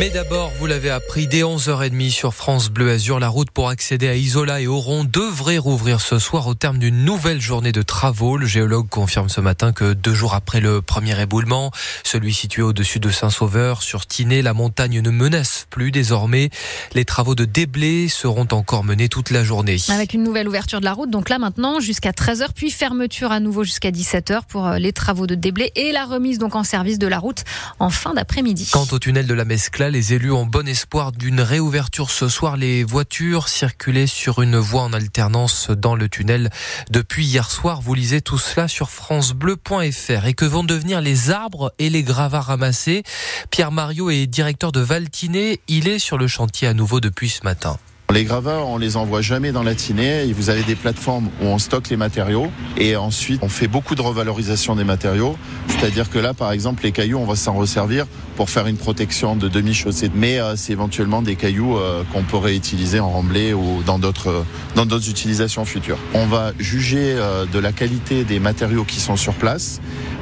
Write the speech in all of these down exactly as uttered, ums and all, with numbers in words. Mais d'abord, vous l'avez appris, dès onze heures trente sur France Bleu Azur, la route pour accéder à Isola et Auron devrait rouvrir ce soir au terme d'une nouvelle journée de travaux. Le géologue confirme ce matin que deux jours après le premier éboulement, celui situé au-dessus de Saint-Sauveur, sur Tinée, la montagne ne menace plus désormais. Les travaux de déblai seront encore menés toute la journée. Avec une nouvelle ouverture de la route, donc là maintenant jusqu'à treize heures, puis fermeture à nouveau jusqu'à dix-sept heures pour les travaux de déblai et la remise donc en service de la route en fin d'après-midi. Quant au tunnel de la Mescla, les élus ont bon espoir d'une réouverture ce soir. Les voitures circulaient sur une voie en alternance dans le tunnel depuis hier soir. Vous lisez tout cela sur francebleu point fr. Et que vont devenir les arbres et les gravats ramassés? Pierre Mario est directeur de Valtinet. Il est sur le chantier à nouveau depuis ce matin. Les gravats, on les envoie jamais dans la Tinée. Vous avez des plateformes où on stocke les matériaux et ensuite on fait beaucoup de revalorisation des matériaux. C'est-à-dire que là, par exemple, les cailloux, on va s'en resservir pour faire une protection de demi-chaussée. Mais euh, c'est éventuellement des cailloux euh, qu'on peut réutiliser en remblai ou dans d'autres euh, dans d'autres utilisations futures. On va juger euh, de la qualité des matériaux qui sont sur place.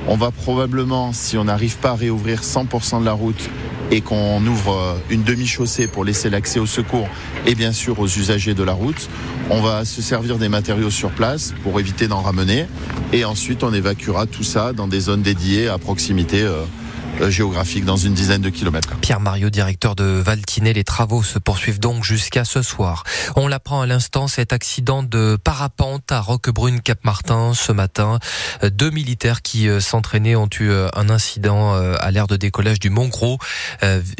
On va probablement, si on n'arrive pas à réouvrir cent pour cent de la route, et qu'on ouvre une demi-chaussée pour laisser l'accès aux secours et bien sûr aux usagers de la route. On va se servir des matériaux sur place pour éviter d'en ramener et ensuite on évacuera tout ça dans des zones dédiées à proximité euh géographique dans une dizaine de kilomètres. Pierre Mario, directeur de Valtinet, les travaux se poursuivent donc jusqu'à ce soir. On l'apprend à l'instant, cet accident de parapente à Roquebrune-Cap-Martin ce matin. Deux militaires qui s'entraînaient ont eu un incident à l'aire de décollage du Mont Gros.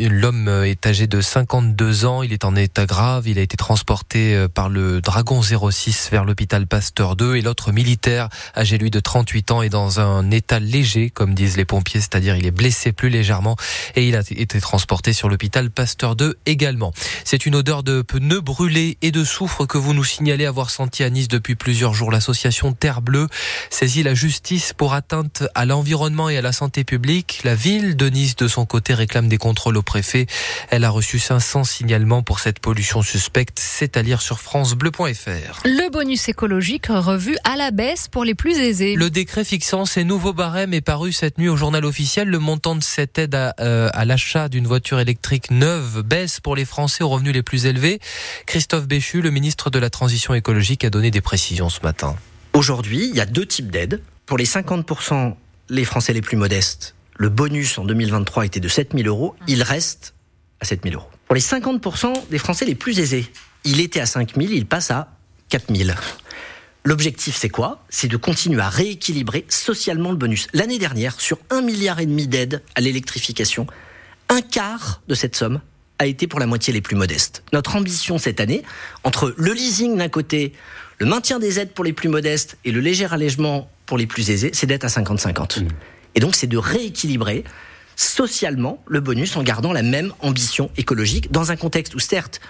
L'homme est âgé de cinquante-deux ans, il est en état grave, il a été transporté par le Dragon zéro six vers l'hôpital Pasteur deux et l'autre militaire, âgé lui de trente-huit ans, est dans un état léger, comme disent les pompiers, c'est-à-dire il est blessé plus légèrement et il a été transporté sur l'hôpital Pasteur deux également. C'est une odeur de pneus brûlés et de soufre que vous nous signalez avoir senti à Nice depuis plusieurs jours. L'association Terre Bleue saisit la justice pour atteinte à l'environnement et à la santé publique. La ville de Nice, de son côté, réclame des contrôles au préfet. Elle a reçu cinq cents signalements pour cette pollution suspecte. C'est à lire sur francebleu point fr. Le bonus écologique revu à la baisse pour les plus aisés. Le décret fixant ces nouveaux barèmes est paru cette nuit au journal officiel. Le montant de cette aide à, euh, à l'achat d'une voiture électrique neuve baisse pour les Français aux revenus les plus élevés. Christophe Béchu, le ministre de la Transition écologique, a donné des précisions ce matin. Aujourd'hui, il y a deux types d'aides. Pour les cinquante pour cent, les Français les plus modestes, le bonus en deux mille vingt-trois était de sept mille euros. Il reste à sept mille euros. Pour les cinquante pour cent des Français les plus aisés, il était à cinq mille, il passe à quatre mille. L'objectif, c'est quoi ? C'est de continuer à rééquilibrer socialement le bonus. L'année dernière, sur un milliard et demi d'aides à l'électrification, un quart de cette somme a été pour la moitié les plus modestes. Notre ambition cette année, entre le leasing d'un côté, le maintien des aides pour les plus modestes et le léger allègement pour les plus aisés, c'est d'être à cinquante-cinquante. Mmh. Et donc, c'est de rééquilibrer socialement le bonus en gardant la même ambition écologique dans un contexte où, certes,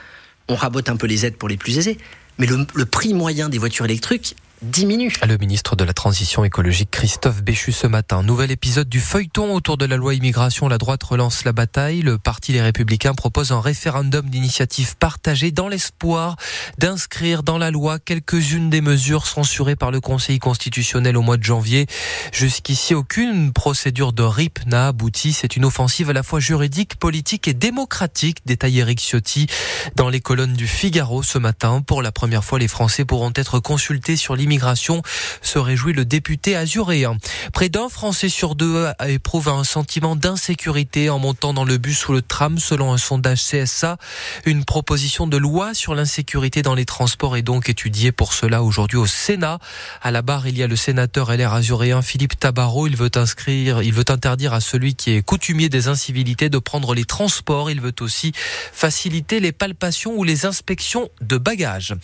on rabote un peu les aides pour les plus aisés, mais le, le prix moyen des voitures électriques diminue. Le ministre de la Transition écologique, Christophe Béchu, ce matin. Nouvel épisode du feuilleton autour de la loi immigration. La droite relance la bataille. Le parti Les Républicains propose un référendum d'initiative partagée dans l'espoir d'inscrire dans la loi quelques-unes des mesures censurées par le Conseil constitutionnel au mois de janvier. Jusqu'ici, aucune procédure de R I P n'a abouti. C'est une offensive à la fois juridique, politique et démocratique, détaille Eric Ciotti dans les colonnes du Figaro ce matin. Pour la première fois, les Français pourront être consultés sur l'immigration. Migration, se réjouit le député azuréen. Près d'un Français sur deux éprouve un sentiment d'insécurité en montant dans le bus ou le tram, selon un sondage C S A. Une proposition de loi sur l'insécurité dans les transports est donc étudiée pour cela aujourd'hui au Sénat. À la barre, il y a le sénateur L R azuréen Philippe Tabarot. Il veut inscrire, il veut interdire à celui qui est coutumier des incivilités de prendre les transports. Il veut aussi faciliter les palpations ou les inspections de bagages.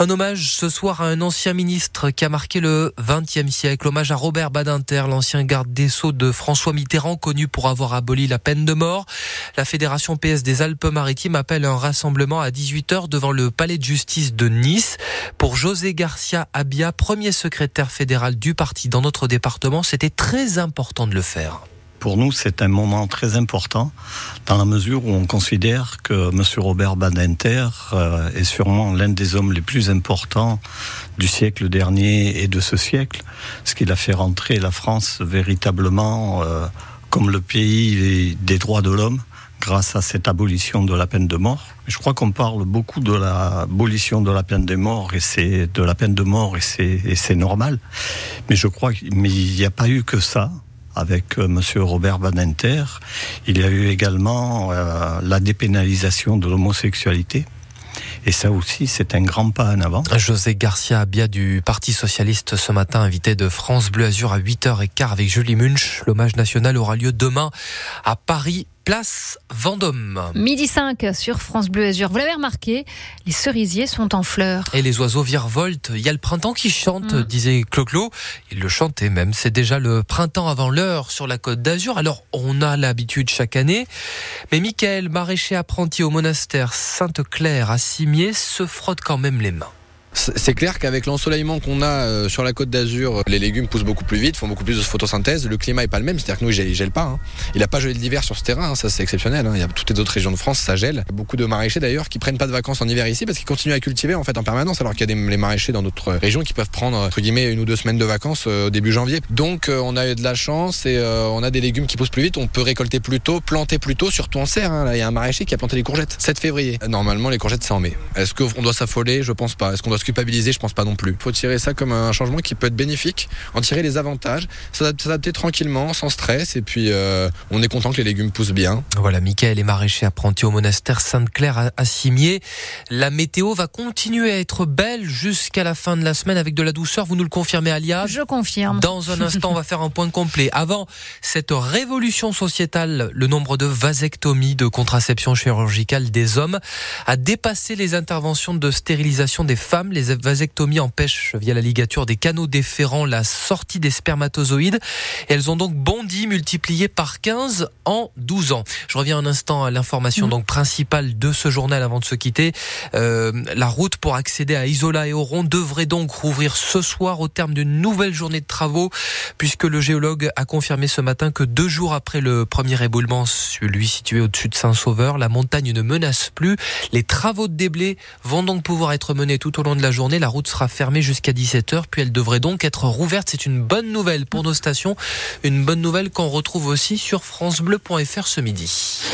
Un hommage ce soir à un ancien ministre qui a marqué le vingtième siècle. Hommage à Robert Badinter, l'ancien garde des Sceaux de François Mitterrand, connu pour avoir aboli la peine de mort. La Fédération P S des Alpes-Maritimes appelle un rassemblement à dix-huit heures devant le palais de justice de Nice. Pour José Garcia Abia, premier secrétaire fédéral du parti dans notre département, c'était très important de le faire. Pour nous, c'est un moment très important dans la mesure où on considère que M. Robert Badinter est sûrement l'un des hommes les plus importants du siècle dernier et de ce siècle, ce qu'il a fait rentrer la France véritablement comme le pays des droits de l'homme, grâce à cette abolition de la peine de mort. Je crois qu'on parle beaucoup de l'abolition de la peine de mort et c'est de la peine de mort et c'est, et c'est normal. Mais je crois qu'il n'y a pas eu que ça. Avec euh, monsieur Robert Badinter, il y a eu également euh, la dépénalisation de l'homosexualité. Et ça aussi, c'est un grand pas en avant. José Garcia Abia du Parti Socialiste ce matin, invité de France Bleu Azur à huit heures quinze avec Julie Munch. L'hommage national aura lieu demain à Paris, place Vendôme. midi cinq sur France Bleu Azur. Vous l'avez remarqué, les cerisiers sont en fleurs. Et les oiseaux virevoltent. Il y a le printemps qui chante, mmh. disait Clo-Clo. Il le chantait même. C'est déjà le printemps avant l'heure sur la Côte d'Azur. Alors, on a l'habitude chaque année. Mais Michael, maraîcher apprenti au monastère Sainte-Claire à Cimiez, se frotte quand même les mains. C'est clair qu'avec l'ensoleillement qu'on a sur la Côte d'Azur, les légumes poussent beaucoup plus vite, font beaucoup plus de photosynthèse, le climat n'est pas le même, c'est-à-dire que nous il gèle, gèle pas, hein. Il n'a pas gelé l'hiver sur ce terrain, hein. Ça c'est exceptionnel, hein. Il y a toutes les autres régions de France, ça gèle. Beaucoup de maraîchers d'ailleurs qui prennent pas de vacances en hiver ici parce qu'ils continuent à cultiver en fait en permanence, alors qu'il y a des les maraîchers dans d'autres régions qui peuvent prendre entre guillemets une ou deux semaines de vacances euh, au début janvier. Donc euh, on a eu de la chance et euh, on a des légumes qui poussent plus vite, on peut récolter plus tôt, planter plus tôt, surtout en serre, hein. Là il y a un maraîcher qui a planté les courgettes sept février. Normalement les courgettes c'est en mai. Est-ce qu'on doit s'affoler ? Je pense pas. Est-ce qu'on doit culpabiliser, je pense pas non plus. Il faut tirer ça comme un changement qui peut être bénéfique, en tirer les avantages, s'adapter tranquillement, sans stress, et puis euh, on est content que les légumes poussent bien. Voilà, Michael est maraîcher apprenti au monastère Sainte-Claire à Cimiez. La météo va continuer à être belle jusqu'à la fin de la semaine avec de la douceur. Vous nous le confirmez, Alia ? Je confirme. Dans un instant, on va faire un point complet. Avant cette révolution sociétale, le nombre de vasectomies, de contraception chirurgicale des hommes a dépassé les interventions de stérilisation des femmes. Les vasectomies empêchent via la ligature des canaux déférents la sortie des spermatozoïdes. Elles ont donc bondi, multiplié par quinze en douze ans. Je reviens un instant à l'information mmh. donc principale de ce journal avant de se quitter. Euh, la route pour accéder à Isola et Auron devrait donc rouvrir ce soir au terme d'une nouvelle journée de travaux, puisque le géologue a confirmé ce matin que deux jours après le premier éboulement, celui situé au-dessus de Saint-Sauveur, la montagne ne menace plus. Les travaux de déblai vont donc pouvoir être menés tout au long de la journée, la route sera fermée jusqu'à dix-sept heures, puis elle devrait donc être rouverte. C'est une bonne nouvelle pour nos stations, une bonne nouvelle qu'on retrouve aussi sur francebleu point fr ce midi.